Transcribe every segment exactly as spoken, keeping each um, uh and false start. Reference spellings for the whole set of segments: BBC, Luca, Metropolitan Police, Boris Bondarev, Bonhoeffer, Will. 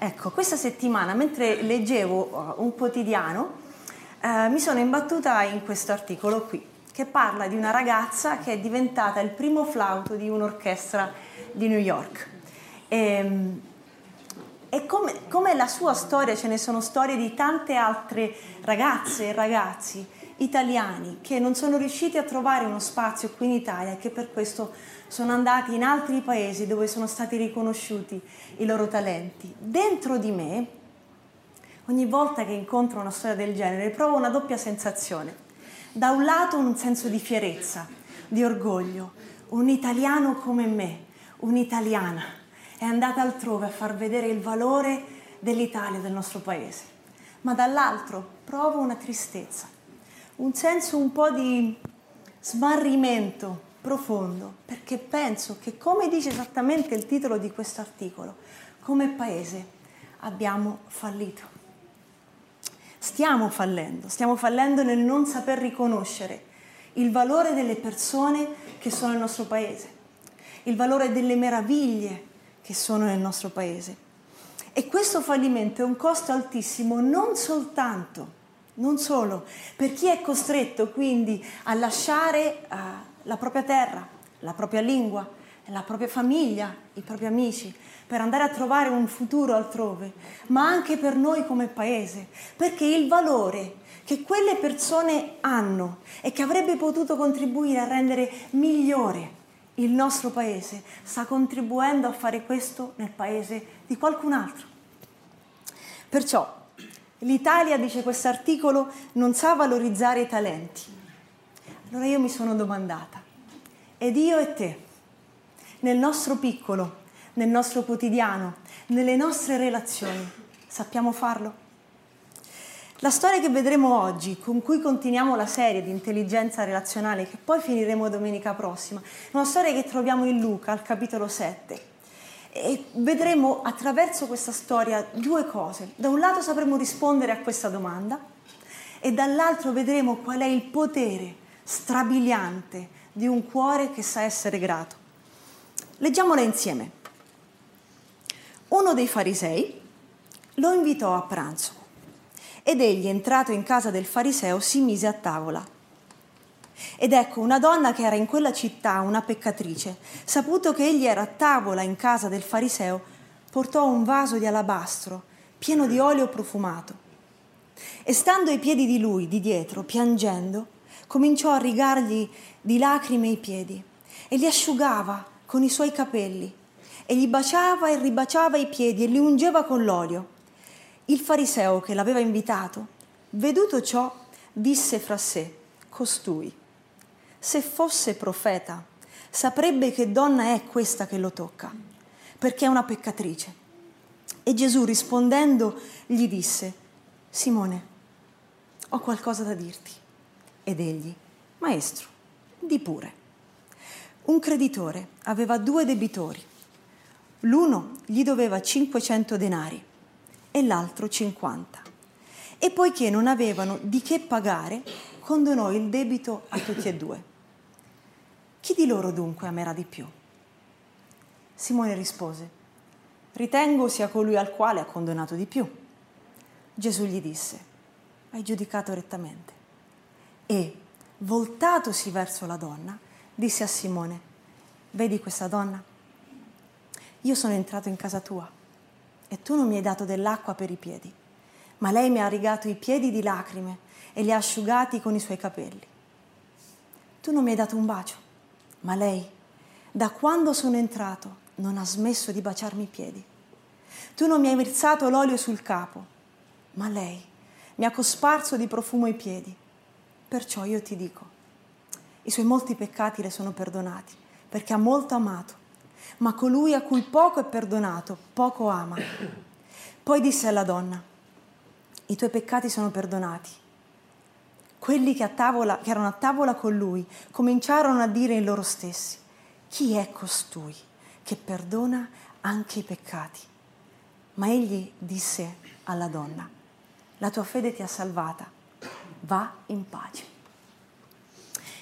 Ecco, questa settimana mentre leggevo un quotidiano eh, mi sono imbattuta in questo articolo qui che parla di una ragazza che è diventata il primo flauto di un'orchestra di New York. E, e come, come la sua storia, ce ne sono storie di tante altre ragazze e ragazzi italiani che non sono riusciti a trovare uno spazio qui in Italia e che per questo sono andati in altri paesi dove sono stati riconosciuti i loro talenti. Dentro di me, ogni volta che incontro una storia del genere, provo una doppia sensazione. Da un lato un senso di fierezza, di orgoglio. Un italiano come me, un'italiana, è andata altrove a far vedere il valore dell'Italia, del nostro paese. Ma dall'altro provo una tristezza, un senso un po' di smarrimento profondo, perché penso che, come dice esattamente il titolo di questo articolo, come paese abbiamo fallito. Stiamo fallendo, stiamo fallendo nel non saper riconoscere il valore delle persone che sono nel nostro paese, il valore delle meraviglie che sono nel nostro paese. E questo fallimento è un costo altissimo non soltanto, non solo, per chi è costretto quindi a lasciare uh, la propria terra, la propria lingua, la propria famiglia, i propri amici, per andare a trovare un futuro altrove, ma anche per noi come paese, perché il valore che quelle persone hanno e che avrebbe potuto contribuire a rendere migliore il nostro paese, sta contribuendo a fare questo nel paese di qualcun altro. Perciò l'Italia, dice questo articolo, non sa valorizzare i talenti. Allora io mi sono domandata, ed io e te, nel nostro piccolo, nel nostro quotidiano, nelle nostre relazioni, sappiamo farlo? La storia che vedremo oggi, con cui continuiamo la serie di intelligenza relazionale, che poi finiremo domenica prossima, è una storia che troviamo in Luca, al capitolo sette. E vedremo attraverso questa storia due cose. Da un lato sapremo rispondere a questa domanda e dall'altro vedremo qual è il potere strabiliante di un cuore che sa essere grato. Leggiamola insieme. Uno dei farisei lo invitò a pranzo. Ed egli, entrato in casa del fariseo, si mise a tavola. Ed ecco, una donna che era in quella città, una peccatrice, saputo che egli era a tavola in casa del fariseo, portò un vaso di alabastro pieno di olio profumato. E stando ai piedi di lui, di dietro, piangendo, cominciò a rigargli di lacrime i piedi e li asciugava con i suoi capelli e gli baciava e ribaciava i piedi e li ungeva con l'olio. Il fariseo che l'aveva invitato, veduto ciò, disse fra sé, costui, se fosse profeta, saprebbe che donna è questa che lo tocca, perché è una peccatrice. E Gesù, rispondendo, gli disse, Simone, ho qualcosa da dirti. Ed egli, maestro, di pure. Un creditore aveva due debitori. L'uno gli doveva cinquecento denari e l'altro cinquanta. E poiché non avevano di che pagare, condonò il debito a tutti e due. Chi di loro dunque amerà di più? Simone rispose, ritengo sia colui al quale ha condonato di più. Gesù gli disse, hai giudicato rettamente. E, voltatosi verso la donna, disse a Simone, vedi questa donna? Io sono entrato in casa tua. E tu non mi hai dato dell'acqua per i piedi, ma lei mi ha rigato i piedi di lacrime e li ha asciugati con i suoi capelli. Tu non mi hai dato un bacio, ma lei, da quando sono entrato, non ha smesso di baciarmi i piedi. Tu non mi hai versato l'olio sul capo, ma lei mi ha cosparso di profumo i piedi. Perciò io ti dico, i suoi molti peccati le sono perdonati, perché ha molto amato. Ma colui a cui poco è perdonato, poco ama. Poi disse alla donna, i tuoi peccati sono perdonati. Quelli che, a tavola, che erano a tavola con lui cominciarono a dire in loro stessi, chi è costui che perdona anche i peccati? Ma egli disse alla donna, la tua fede ti ha salvata, va in pace.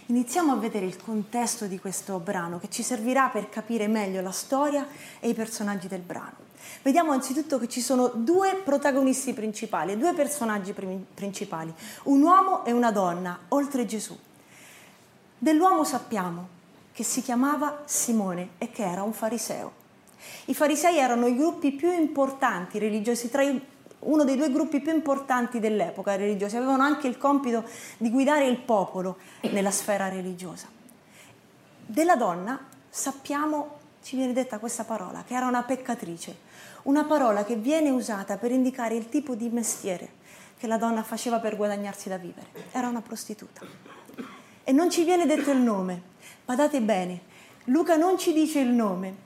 Iniziamo a vedere il contesto di questo brano che ci servirà per capire meglio la storia e i personaggi del brano. Vediamo anzitutto che ci sono due protagonisti principali, due personaggi principali, un uomo e una donna, oltre Gesù. Dell'uomo sappiamo che si chiamava Simone e che era un fariseo. I farisei erano i gruppi più importanti religiosi, tra i, uno dei due gruppi più importanti dell'epoca religiosi, avevano anche il compito di guidare il popolo nella sfera religiosa. Della donna sappiamo, ci viene detta questa parola, che era una peccatrice, una parola che viene usata per indicare il tipo di mestiere che la donna faceva per guadagnarsi da vivere, era una prostituta. E non ci viene detto il nome, badate bene, Luca non ci dice il nome,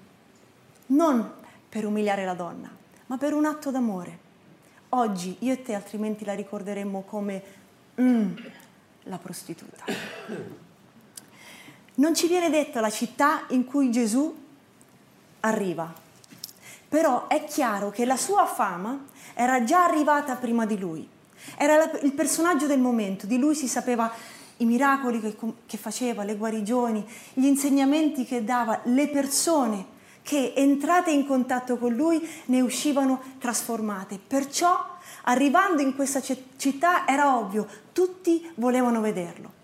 non per umiliare la donna, ma per un atto d'amore. Oggi io e te altrimenti la ricorderemmo come mm, la prostituta. Non ci viene detta la città in cui Gesù arriva, però è chiaro che la sua fama era già arrivata prima di lui. Era il personaggio del momento, di lui si sapeva i miracoli che, che faceva, le guarigioni, gli insegnamenti che dava, le persone che entrate in contatto con lui ne uscivano trasformate. Perciò, arrivando in questa città, era ovvio, tutti volevano vederlo.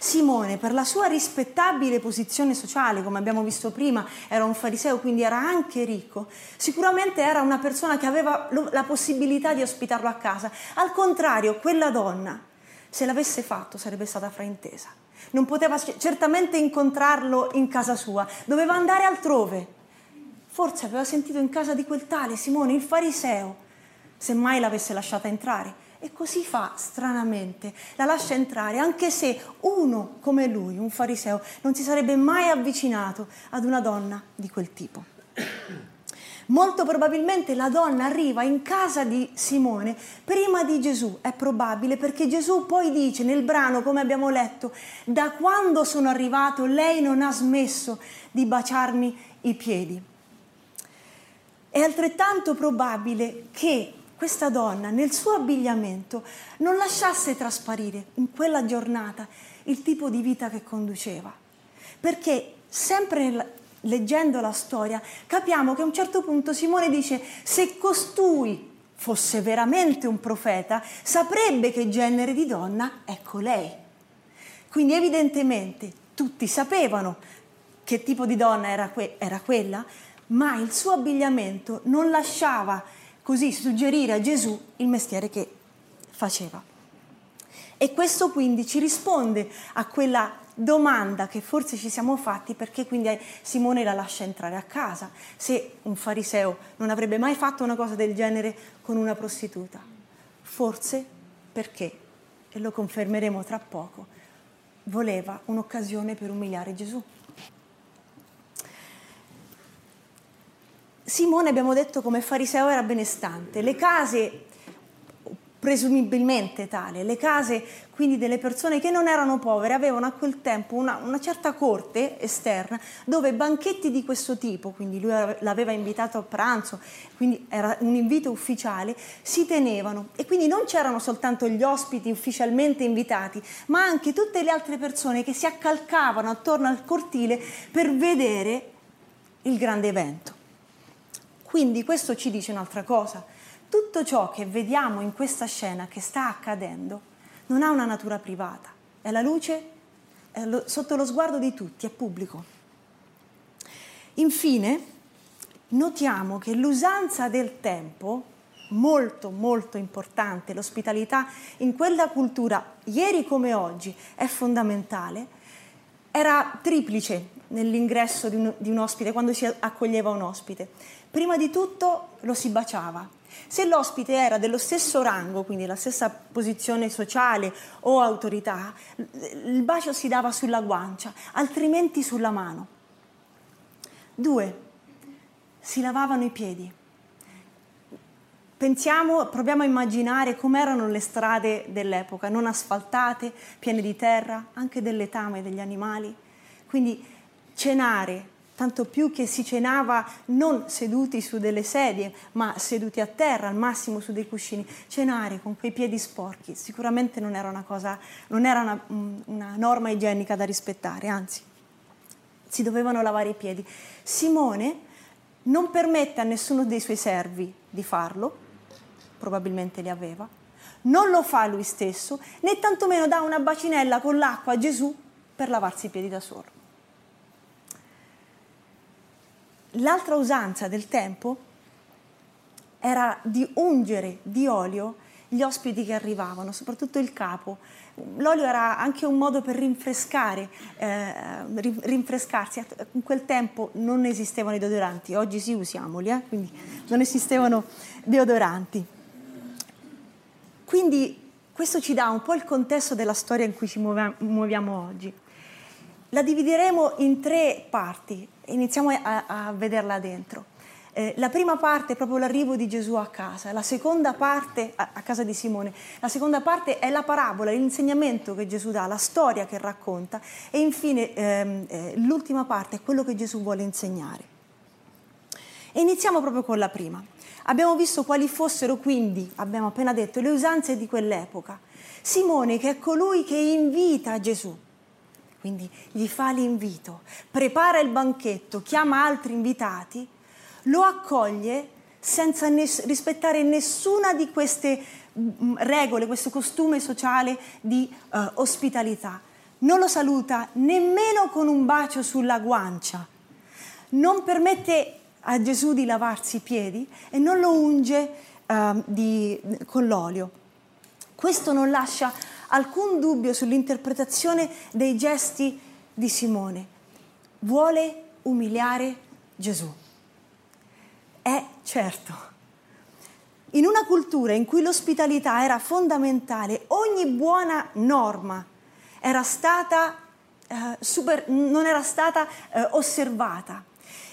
Simone, per la sua rispettabile posizione sociale, come abbiamo visto prima, era un fariseo, quindi era anche ricco, sicuramente era una persona che aveva la possibilità di ospitarlo a casa. Al contrario, quella donna, se l'avesse fatto, sarebbe stata fraintesa. Non poteva certamente incontrarlo in casa sua, doveva andare altrove. Forse aveva sentito in casa di quel tale Simone, il fariseo, semmai l'avesse lasciata entrare. E così fa stranamente, la lascia entrare, anche se uno come lui, un fariseo, non si sarebbe mai avvicinato ad una donna di quel tipo. Molto probabilmente la donna arriva in casa di Simone prima di Gesù, è probabile, perché Gesù poi dice nel brano, come abbiamo letto, da quando sono arrivato lei non ha smesso di baciarmi i piedi. È altrettanto probabile che questa donna nel suo abbigliamento non lasciasse trasparire in quella giornata il tipo di vita che conduceva, perché sempre nel leggendo la storia capiamo che a un certo punto Simone dice: se costui fosse veramente un profeta saprebbe che genere di donna è colei. Quindi evidentemente tutti sapevano che tipo di donna era, que era quella, ma il suo abbigliamento non lasciava così suggerire a Gesù il mestiere che faceva. E questo quindi ci risponde a quella domanda che forse ci siamo fatti, perché quindi Simone la lascia entrare a casa, se un fariseo non avrebbe mai fatto una cosa del genere con una prostituta. Forse perché, e lo confermeremo tra poco, voleva un'occasione per umiliare Gesù. Simone, abbiamo detto, come fariseo era benestante, le case presumibilmente tale, le case quindi delle persone che non erano povere avevano a quel tempo una, una certa corte esterna dove banchetti di questo tipo, quindi lui l'aveva invitato a pranzo, quindi era un invito ufficiale, si tenevano, e quindi non c'erano soltanto gli ospiti ufficialmente invitati ma anche tutte le altre persone che si accalcavano attorno al cortile per vedere il grande evento. Quindi questo ci dice un'altra cosa: tutto ciò che vediamo in questa scena che sta accadendo non ha una natura privata, è la luce, è lo, sotto lo sguardo di tutti, è pubblico. Infine, notiamo che l'usanza del tempo, molto molto importante, l'ospitalità in quella cultura, ieri come oggi, è fondamentale, era triplice nell'ingresso di un, di un ospite, quando si accoglieva un ospite. Prima di tutto lo si baciava. Se l'ospite era dello stesso rango, quindi la stessa posizione sociale o autorità, il bacio si dava sulla guancia, altrimenti sulla mano. Due, si lavavano i piedi. Pensiamo, proviamo a immaginare com'erano le strade dell'epoca, non asfaltate, piene di terra, anche del letame degli animali. Quindi cenare, tanto più che si cenava non seduti su delle sedie, ma seduti a terra, al massimo su dei cuscini. Cenare con quei piedi sporchi sicuramente non era una cosa, non era una, una norma igienica da rispettare, anzi, si dovevano lavare i piedi. Simone non permette a nessuno dei suoi servi di farlo, probabilmente li aveva, non lo fa lui stesso, né tantomeno dà una bacinella con l'acqua a Gesù per lavarsi i piedi da solo. L'altra usanza del tempo era di ungere di olio gli ospiti che arrivavano, soprattutto il capo. L'olio era anche un modo per rinfrescare, eh, rinfrescarsi. In quel tempo non esistevano i deodoranti, oggi sì, usiamoli, eh? Quindi non esistevano deodoranti. Quindi questo ci dà un po' il contesto della storia in cui ci muoviamo oggi. La divideremo in tre parti, iniziamo a, a vederla dentro. Eh, la prima parte è proprio l'arrivo di Gesù a casa, la seconda parte, a, a casa di Simone, la seconda parte è la parabola, l'insegnamento che Gesù dà, la storia che racconta e infine ehm, eh, l'ultima parte è quello che Gesù vuole insegnare. E iniziamo proprio con la prima. Abbiamo visto quali fossero quindi, abbiamo appena detto, le usanze di quell'epoca. Simone, che è colui che invita Gesù, quindi gli fa l'invito, prepara il banchetto, chiama altri invitati, lo accoglie senza ne- rispettare nessuna di queste mh, regole, questo costume sociale di uh, ospitalità. Non lo saluta nemmeno con un bacio sulla guancia, non permette a Gesù di lavarsi i piedi e non lo unge uh, di, con l'olio. Questo non lascia alcun dubbio sull'interpretazione dei gesti di Simone. Vuole umiliare Gesù. Eh, certo, in una cultura in cui l'ospitalità era fondamentale, ogni buona norma era stata, eh, super, non era stata eh, osservata.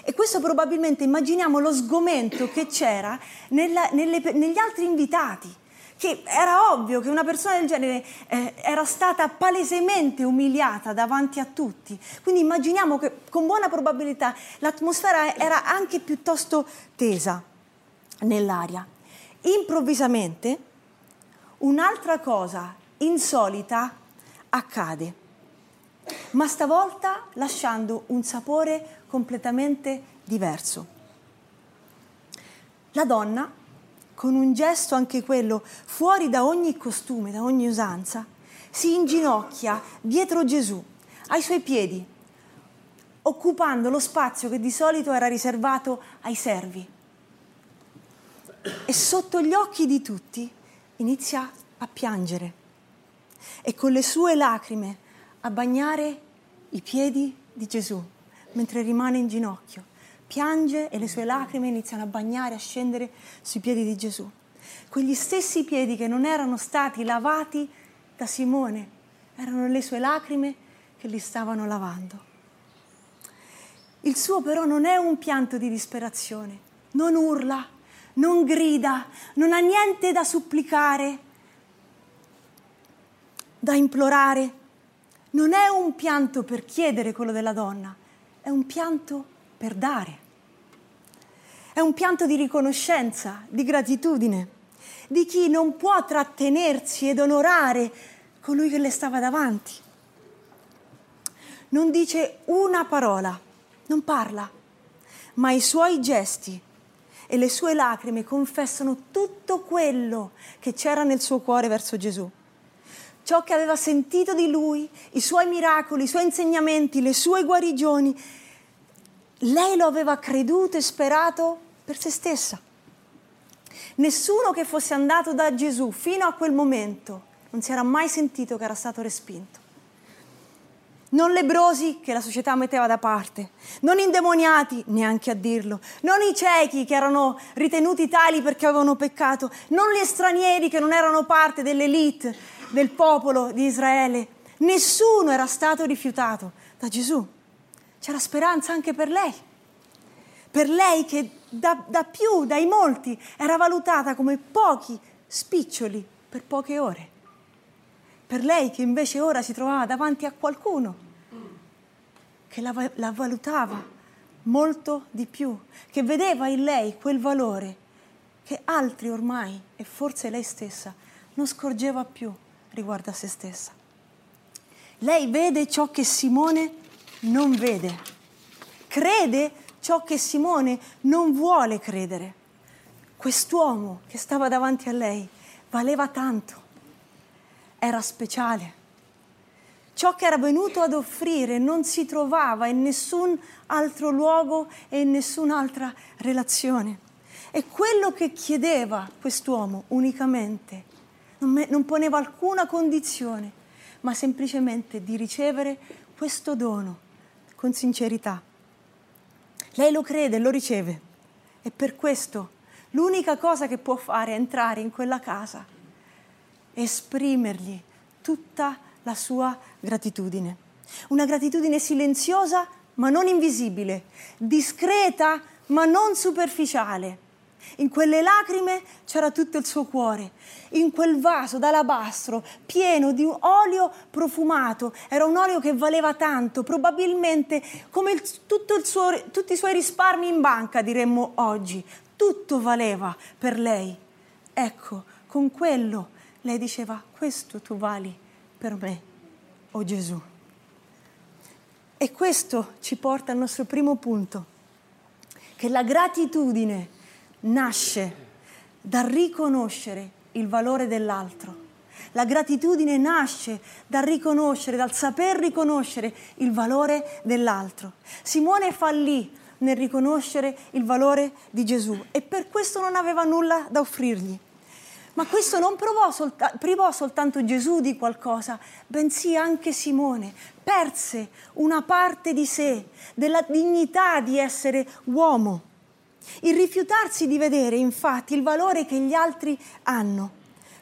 E questo probabilmente, immaginiamo lo sgomento che c'era nella, nelle, negli altri invitati, che era ovvio che una persona del genere eh, era stata palesemente umiliata davanti a tutti. Quindi immaginiamo che con buona probabilità l'atmosfera era anche piuttosto tesa nell'aria. Improvvisamente un'altra cosa insolita accade, ma stavolta lasciando un sapore completamente diverso. La donna, con un gesto anche quello fuori da ogni costume, da ogni usanza, si inginocchia dietro Gesù, ai suoi piedi, occupando lo spazio che di solito era riservato ai servi. E sotto gli occhi di tutti inizia a piangere e con le sue lacrime a bagnare i piedi di Gesù mentre rimane in ginocchio. Piange e le sue lacrime iniziano a bagnare, a scendere sui piedi di Gesù. Quegli stessi piedi che non erano stati lavati da Simone, erano le sue lacrime che li stavano lavando. Il suo però non è un pianto di disperazione, non urla, non grida, non ha niente da supplicare, da implorare. Non è un pianto per chiedere, quello della donna, è un pianto per dare. È un pianto di riconoscenza, di gratitudine, di chi non può trattenersi ed onorare colui che le stava davanti. Non dice una parola, non parla, ma i suoi gesti e le sue lacrime confessano tutto quello che c'era nel suo cuore verso Gesù. Ciò che aveva sentito di lui, i suoi miracoli, i suoi insegnamenti, le sue guarigioni. Lei lo aveva creduto e sperato per se stessa. Nessuno che fosse andato da Gesù fino a quel momento non si era mai sentito che era stato respinto. Non lebbrosi che la società metteva da parte, non indemoniati, neanche a dirlo, non i ciechi che erano ritenuti tali perché avevano peccato, non gli stranieri che non erano parte dell'elite del popolo di Israele. Nessuno era stato rifiutato da Gesù. C'era speranza anche per lei, per lei che da, da più, dai molti, era valutata come pochi spiccioli per poche ore, per lei che invece ora si trovava davanti a qualcuno che la, la valutava molto di più, che vedeva in lei quel valore che altri ormai, e forse lei stessa, non scorgeva più riguardo a se stessa. Lei vede ciò che Simone non vede, crede ciò che Simone non vuole credere. Quest'uomo che stava davanti a lei valeva tanto, era speciale. Ciò che era venuto ad offrire non si trovava in nessun altro luogo e in nessun'altra relazione. E quello che chiedeva quest'uomo unicamente, non, me, non poneva alcuna condizione, ma semplicemente di ricevere questo dono con sincerità. Lei lo crede, lo riceve. E per questo l'unica cosa che può fare è entrare in quella casa, esprimergli tutta la sua gratitudine. Una gratitudine silenziosa ma non invisibile, discreta ma non superficiale. In quelle lacrime c'era tutto il suo cuore, in quel vaso d'alabastro pieno di olio profumato, era un olio che valeva tanto, probabilmente come il, tutto il suo, tutti i suoi risparmi in banca, diremmo oggi, tutto valeva per lei. Ecco, con quello lei diceva: questo tu vali per me, o Gesù. E questo ci porta al nostro primo punto, che la gratitudine nasce dal riconoscere il valore dell'altro. La gratitudine nasce dal riconoscere, dal saper riconoscere il valore dell'altro. Simone fallì nel riconoscere il valore di Gesù e per questo non aveva nulla da offrirgli. Ma questo non provò solta- privò soltanto Gesù di qualcosa, bensì anche Simone. Perse una parte di sé, della dignità di essere uomo. Il rifiutarsi di vedere, infatti, il valore che gli altri hanno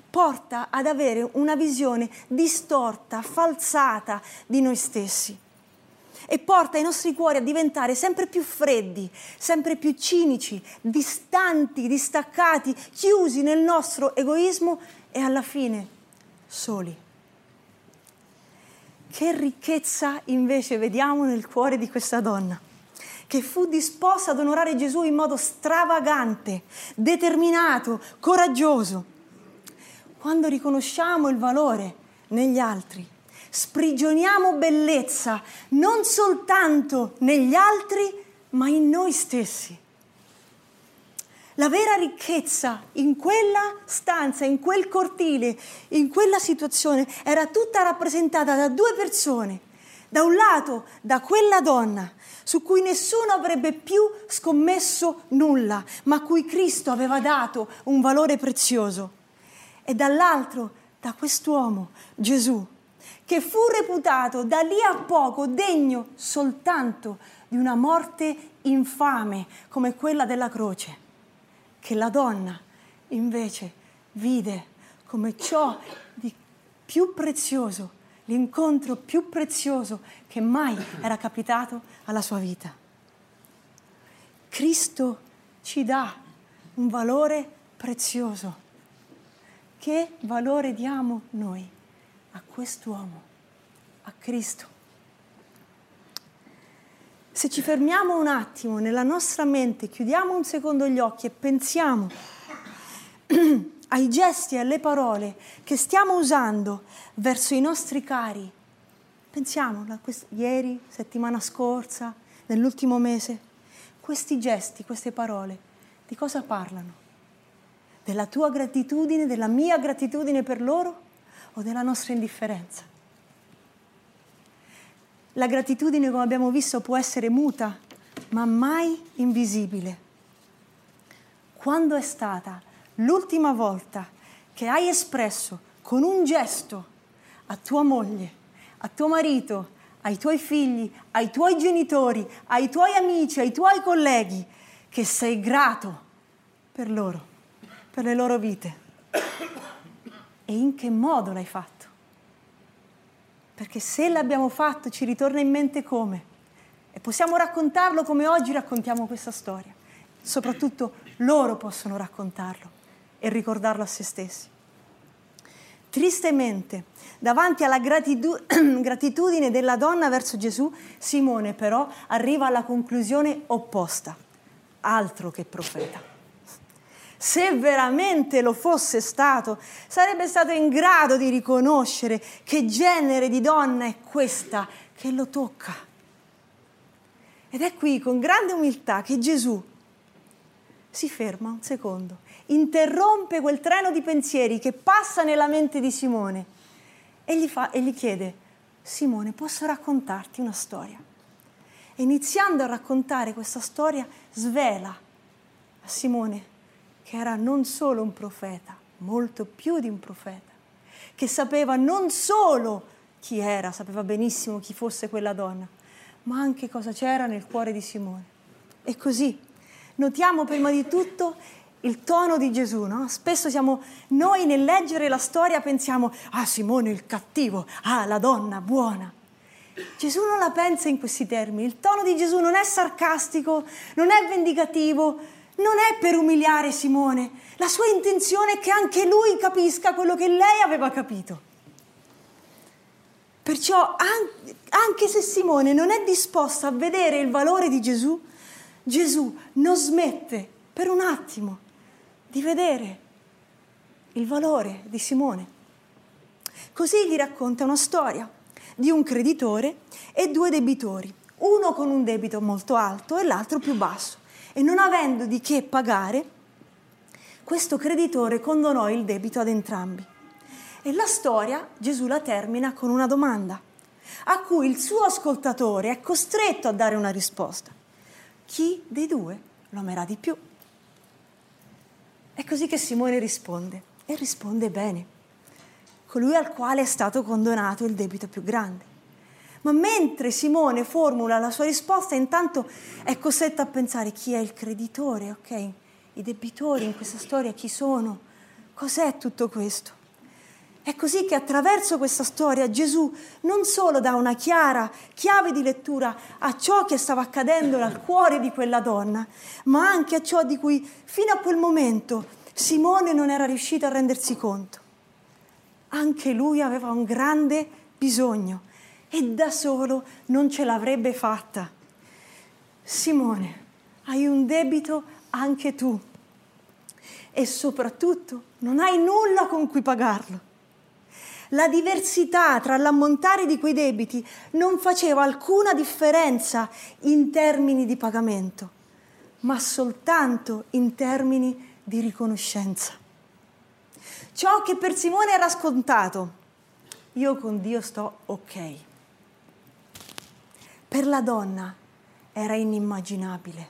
porta ad avere una visione distorta, falsata di noi stessi e porta i nostri cuori a diventare sempre più freddi, sempre più cinici, distanti, distaccati, chiusi nel nostro egoismo e alla fine soli. Che ricchezza invece vediamo nel cuore di questa donna, che fu disposta ad onorare Gesù in modo stravagante, determinato, coraggioso. Quando riconosciamo il valore negli altri, sprigioniamo bellezza non soltanto negli altri, ma in noi stessi. La vera ricchezza in quella stanza, in quel cortile, in quella situazione, era tutta rappresentata da due persone. Da un lato, da quella donna su cui nessuno avrebbe più scommesso nulla, ma a cui Cristo aveva dato un valore prezioso. E dall'altro, da quest'uomo, Gesù, che fu reputato da lì a poco degno soltanto di una morte infame come quella della croce, che la donna invece vide come ciò di più prezioso, l'incontro più prezioso che mai era capitato alla sua vita. Cristo ci dà un valore prezioso. Che valore diamo noi a quest'uomo, a Cristo? Se ci fermiamo un attimo nella nostra mente, chiudiamo un secondo gli occhi e pensiamo ai gesti e alle parole che stiamo usando verso i nostri cari. Pensiamo, ieri, settimana scorsa, nell'ultimo mese, questi gesti, queste parole, di cosa parlano? Della tua gratitudine, della mia gratitudine per loro o della nostra indifferenza? La gratitudine, come abbiamo visto, può essere muta, ma mai invisibile. Quando è stata l'ultima volta che hai espresso con un gesto a tua moglie, a tuo marito, ai tuoi figli, ai tuoi genitori, ai tuoi amici, ai tuoi colleghi, che sei grato per loro, per le loro vite? E in che modo l'hai fatto? Perché se l'abbiamo fatto ci ritorna in mente come. E possiamo raccontarlo come oggi raccontiamo questa storia. Soprattutto loro possono raccontarlo e ricordarlo a se stessi. Tristemente, davanti alla gratitud- gratitudine della donna verso Gesù, Simone però arriva alla conclusione opposta. Altro che profeta. Se veramente lo fosse stato, sarebbe stato in grado di riconoscere che genere di donna è questa che lo tocca. Ed è qui, con grande umiltà, che Gesù si ferma un secondo, interrompe quel treno di pensieri che passa nella mente di Simone e gli, fa, e gli chiede: Simone, posso raccontarti una storia? E iniziando a raccontare questa storia, svela a Simone che era non solo un profeta, molto più di un profeta, che sapeva non solo chi era, sapeva benissimo chi fosse quella donna, ma anche cosa c'era nel cuore di Simone. E così notiamo prima di tutto il tono di Gesù, no? Spesso siamo noi nel leggere la storia pensiamo: ah, Simone il cattivo, ah, la donna buona. Gesù non la pensa in questi termini, il tono di Gesù non è sarcastico, non è vendicativo, non è per umiliare Simone, la sua intenzione è che anche lui capisca quello che lei aveva capito. Perciò anche se Simone non è disposto a vedere il valore di Gesù, Gesù non smette per un attimo di vedere il valore di Simone. Così gli racconta una storia di un creditore e due debitori, uno con un debito molto alto e l'altro più basso. E non avendo di che pagare, questo creditore condonò il debito ad entrambi. E la storia Gesù la termina con una domanda, a cui il suo ascoltatore è costretto a dare una risposta. Chi dei due lo amerà di più? È così che Simone risponde, e risponde bene, colui al quale è stato condonato il debito più grande. Ma mentre Simone formula la sua risposta, intanto è costretto a pensare chi è il creditore, ok? I debitori in questa storia chi sono? Cos'è tutto questo? È così che attraverso questa storia Gesù non solo dà una chiara chiave di lettura a ciò che stava accadendo al cuore di quella donna, ma anche a ciò di cui fino a quel momento Simone non era riuscito a rendersi conto. Anche lui aveva un grande bisogno. E da solo non ce l'avrebbe fatta. Simone, hai un debito anche tu e soprattutto non hai nulla con cui pagarlo. La diversità tra l'ammontare di quei debiti non faceva alcuna differenza in termini di pagamento, ma soltanto in termini di riconoscenza. Ciò che per Simone era scontato, io con Dio sto ok. Per la donna era inimmaginabile.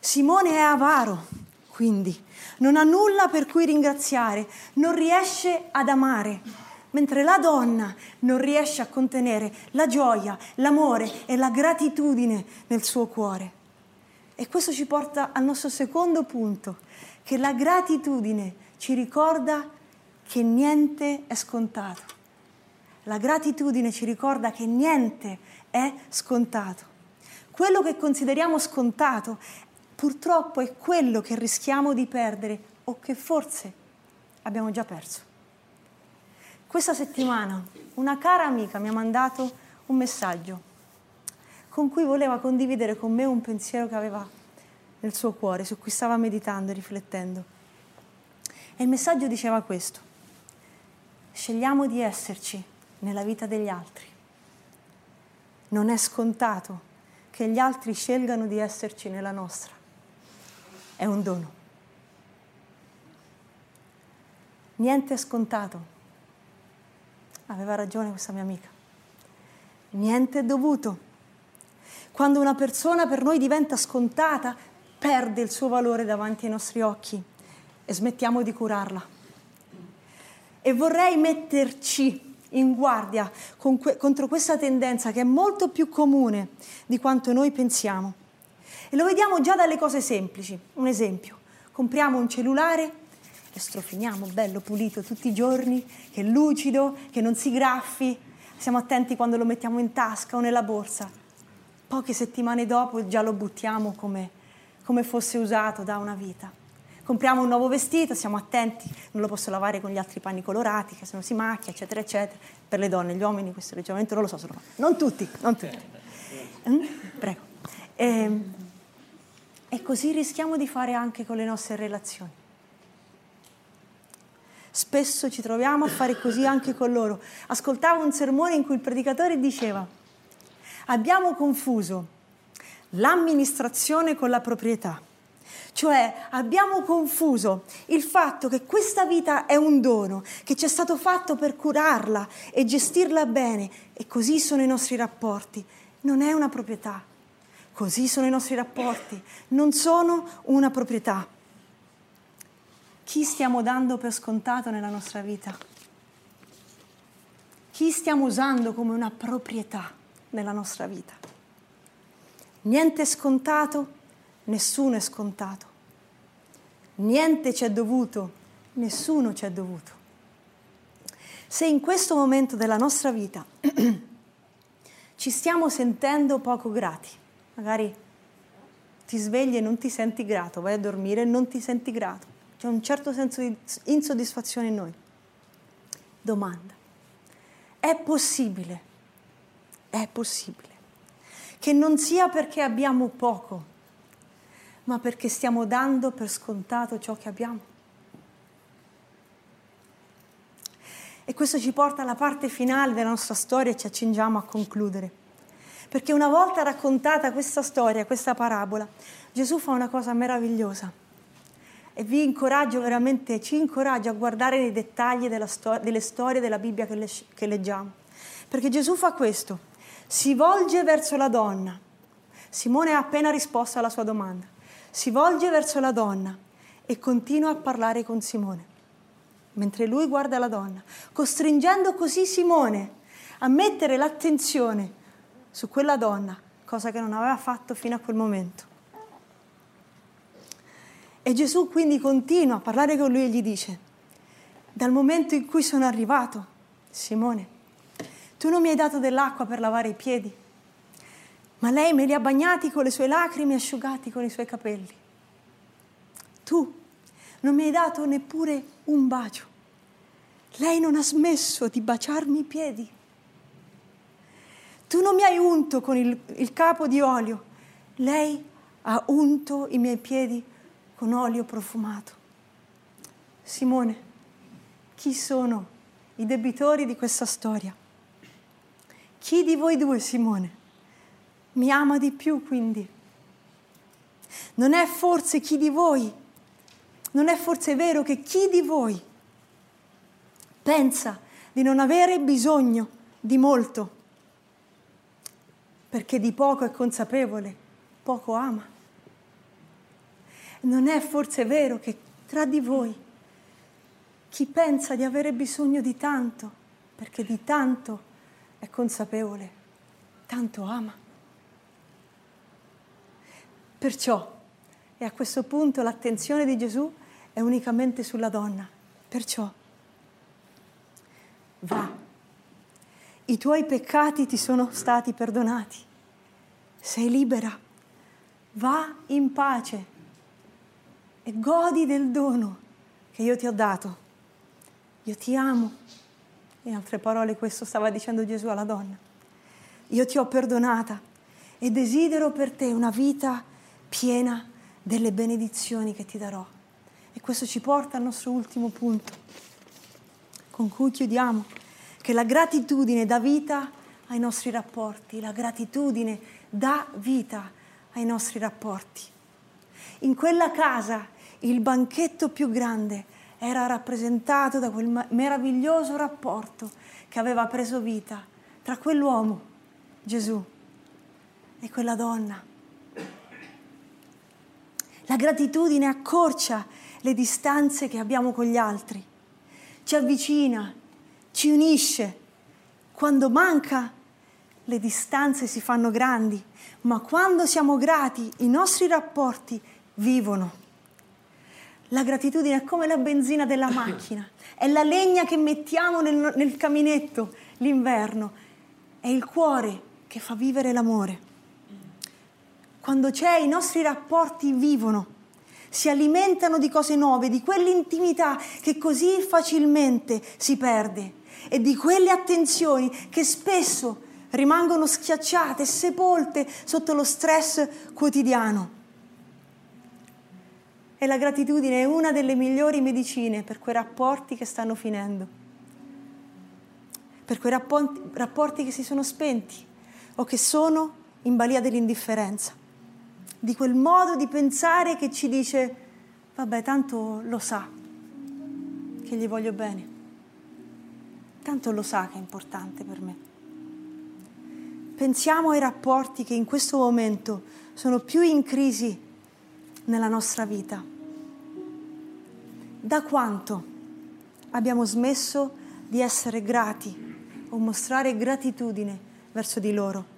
Simone è avaro, quindi non ha nulla per cui ringraziare, non riesce ad amare, mentre la donna non riesce a contenere la gioia, l'amore e la gratitudine nel suo cuore. E questo ci porta al nostro secondo punto, che la gratitudine ci ricorda che niente è scontato. La gratitudine ci ricorda che niente è scontato. Quello che consideriamo scontato, purtroppo, è quello che rischiamo di perdere o che forse abbiamo già perso. Questa settimana una cara amica mi ha mandato un messaggio con cui voleva condividere con me un pensiero che aveva nel suo cuore, su cui stava meditando e riflettendo. E il messaggio diceva questo: scegliamo di esserci nella vita degli altri. Non è scontato che gli altri scelgano di esserci nella nostra. È un dono. Niente è scontato. Aveva ragione questa mia amica. Niente è dovuto. Quando una persona per noi diventa scontata, perde il suo valore davanti ai nostri occhi e smettiamo di curarla. E vorrei metterci in guardia con que- contro questa tendenza che è molto più comune di quanto noi pensiamo. E lo vediamo già dalle cose semplici. Un esempio: compriamo un cellulare e strofiniamo, bello pulito tutti i giorni, che è lucido, che non si graffi, siamo attenti quando lo mettiamo in tasca o nella borsa. Poche settimane dopo già lo buttiamo come, come fosse usato da una vita. Compriamo un nuovo vestito, siamo attenti, non lo posso lavare con gli altri panni colorati, che se no si macchia, eccetera, eccetera. Per le donne, gli uomini, questo ragionamento non lo so, sono... non tutti, non tutti. Mm? Prego. E, e così rischiamo di fare anche con le nostre relazioni. Spesso ci troviamo a fare così anche con loro. Ascoltavo un sermone in cui il predicatore diceva: abbiamo confuso l'amministrazione con la proprietà. Cioè abbiamo confuso il fatto che questa vita è un dono, che ci è stato fatto per curarla e gestirla bene, e così sono i nostri rapporti. Non è una proprietà. Così sono i nostri rapporti, non sono una proprietà. Chi stiamo dando per scontato nella nostra vita? Chi stiamo usando come una proprietà nella nostra vita? Niente è scontato, nessuno è scontato. Niente ci è dovuto, nessuno ci è dovuto. Se in questo momento della nostra vita ci stiamo sentendo poco grati, magari ti svegli e non ti senti grato, vai a dormire e non ti senti grato, c'è un certo senso di insoddisfazione in noi. Domanda: è possibile, è possibile che non sia perché abbiamo poco, ma perché stiamo dando per scontato ciò che abbiamo? E questo ci porta alla parte finale della nostra storia e ci accingiamo a concludere. Perché una volta raccontata questa storia, questa parabola, Gesù fa una cosa meravigliosa. E vi incoraggio veramente, ci incoraggio a guardare nei dettagli della stor- delle storie della Bibbia che, le- che leggiamo. Perché Gesù fa questo, si volge verso la donna. Simone ha appena risposto alla sua domanda. Si volge verso la donna e continua a parlare con Simone, mentre lui guarda la donna, costringendo così Simone a mettere l'attenzione su quella donna, cosa che non aveva fatto fino a quel momento. E Gesù quindi continua a parlare con lui e gli dice: dal momento in cui sono arrivato, Simone, tu non mi hai dato dell'acqua per lavare i piedi, ma lei me li ha bagnati con le sue lacrime e asciugati con i suoi capelli. Tu non mi hai dato neppure un bacio. Lei non ha smesso di baciarmi i piedi. Tu non mi hai unto con il, il capo di olio, lei ha unto i miei piedi con olio profumato. Simone, chi sono i debitori di questa storia? Chi di voi due, Simone, mi ama di più quindi? Non è forse chi di voi, non è forse vero che chi di voi pensa di non avere bisogno di molto? Perché di poco è consapevole, poco ama. Non è forse vero che tra di voi chi pensa di avere bisogno di tanto, perché di tanto è consapevole, tanto ama? Perciò, e a questo punto l'attenzione di Gesù è unicamente sulla donna, perciò va. I tuoi peccati ti sono stati perdonati. Sei libera. Va in pace e godi del dono che io ti ho dato. Io ti amo. In altre parole, questo stava dicendo Gesù alla donna. Io ti ho perdonata e desidero per te una vita piena delle benedizioni che ti darò. E questo ci porta al nostro ultimo punto, con cui chiudiamo. Che la gratitudine dà vita ai nostri rapporti, la gratitudine dà vita ai nostri rapporti. In quella casa il banchetto più grande era rappresentato da quel meraviglioso rapporto che aveva preso vita tra quell'uomo, Gesù, e quella donna. La gratitudine accorcia le distanze che abbiamo con gli altri, ci avvicina, ci unisce. Quando manca, le distanze si fanno grandi, ma quando siamo grati, i nostri rapporti vivono. La gratitudine è come la benzina della macchina, è la legna che mettiamo nel, nel caminetto l'inverno, è il cuore che fa vivere l'amore. Quando c'è, i nostri rapporti vivono, si alimentano di cose nuove, di quell'intimità che così facilmente si perde, e di quelle attenzioni che spesso rimangono schiacciate, sepolte sotto lo stress quotidiano. E la gratitudine è una delle migliori medicine per quei rapporti che stanno finendo, per quei rapporti, rapporti che si sono spenti o che sono in balia dell'indifferenza. di quel modo di pensare che ci dice vabbè, tanto lo sa che gli voglio bene, tanto lo sa che è importante per me. Pensiamo ai rapporti che in questo momento sono più in crisi nella nostra vita. Da quanto abbiamo smesso di essere grati o mostrare gratitudine verso di loro?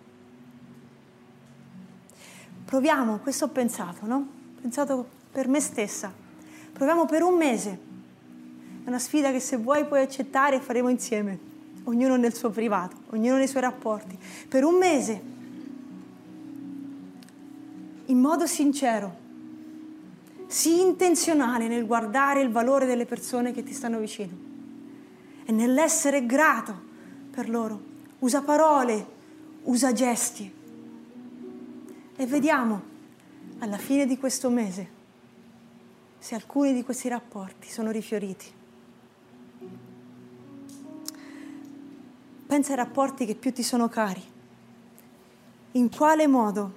Proviamo, questo ho pensato, no? Ho pensato per me stessa. Proviamo per un mese. È una sfida che se vuoi puoi accettare e faremo insieme. Ognuno nel suo privato, ognuno nei suoi rapporti. Per un mese, in modo sincero, sii intenzionale nel guardare il valore delle persone che ti stanno vicino e nell'essere grato per loro. Usa parole, usa gesti. E vediamo, alla fine di questo mese, se alcuni di questi rapporti sono rifioriti. Pensa ai rapporti che più ti sono cari. In quale modo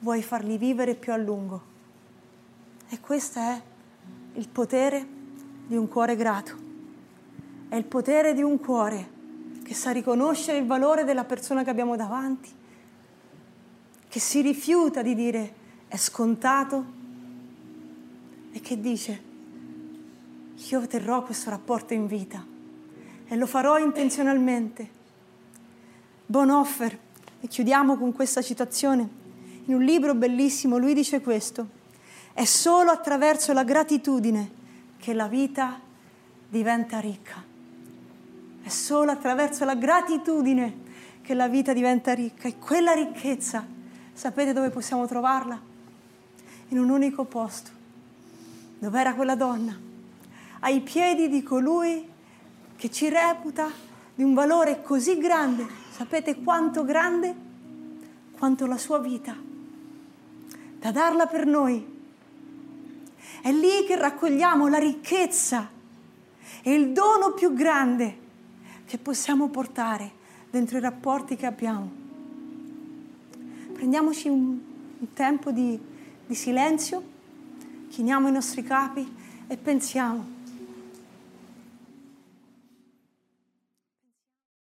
vuoi farli vivere più a lungo? E questo è il potere di un cuore grato. È il potere di un cuore che sa riconoscere il valore della persona che abbiamo davanti, che si rifiuta di dire è scontato e che dice io terrò questo rapporto in vita. E lo farò intenzionalmente. Bonhoeffer, e chiudiamo con questa citazione, in un libro bellissimo lui dice questo: è solo attraverso la gratitudine che la vita diventa ricca. È solo attraverso la gratitudine che la vita diventa ricca. E quella ricchezza, sapete dove possiamo trovarla? In un unico posto. Dov'era quella donna? Ai piedi di colui che ci reputa di un valore così grande, sapete quanto grande? Quanto la sua vita, da darla per noi. È lì che raccogliamo la ricchezza e il dono più grande che possiamo portare dentro i rapporti che abbiamo. Prendiamoci un, un tempo di, di silenzio, chiniamo i nostri capi e pensiamo